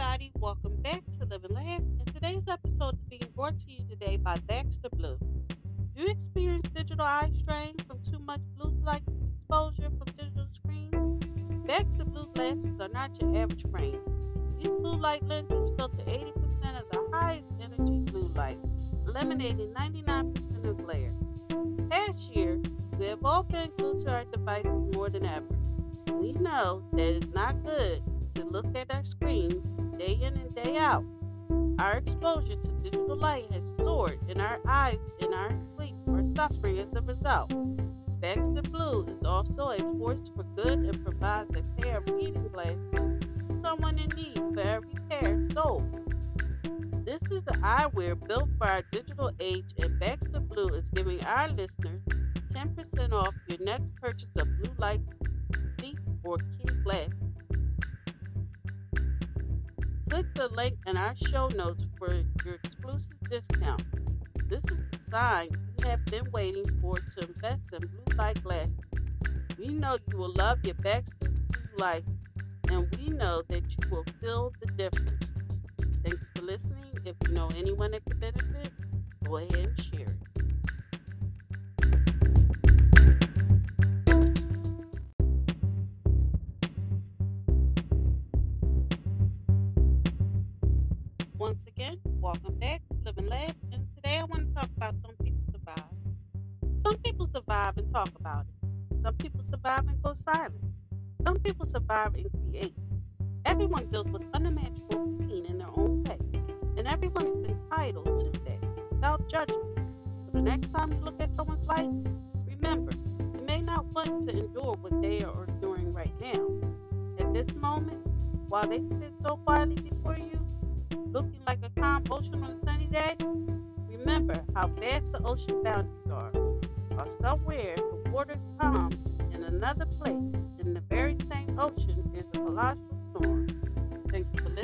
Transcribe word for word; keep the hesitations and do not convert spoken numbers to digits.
everybody. Welcome back to Living Last, and today's episode is being brought to you today by Baxter Blue. Do you experience digital eye strain from too much blue light exposure from digital screens? Baxter Blue glasses are not your average frame. These blue light lenses filter eighty percent of the highest energy blue light, eliminating ninety-nine percent of glare. Past year, we have all been glued to our devices more than ever. We know that it's not good to look at our screens day in and day out. Our exposure to digital light has soared, and our eyes and our sleep are suffering as a result. Baxter Blue is also a force for good and provides a pair of reading glasses to someone in need for every pair sold. This is the eyewear built for our digital age, and Baxter Blue is giving our listeners ten percent off your next purchase of blue light sleep or kid glasses. Click the link in our show notes for your exclusive discount. This is a sign you have been waiting for to invest in blue light glasses. We know you will love your Baxter Blue lights, and we know that you will feel the difference. Thanks for listening. If you know anyone that could benefit, go ahead and share it. Once again, welcome back to Living Life, and today I want to talk about some people survive. Some people survive and talk about it. Some people survive and go silent. Some people survive and create. Everyone deals with unimaginable pain in their own way, and everyone is entitled to that without judgment. So the next time you look at someone's life, remember, you may not want to endure what they are enduring right now. At this moment, while they sit so quietly before you, looking like a calm ocean on a sunny day, remember how vast the ocean boundaries are. While somewhere the water is calm, in another place, in the very same ocean, is a colossal storm. Thank you for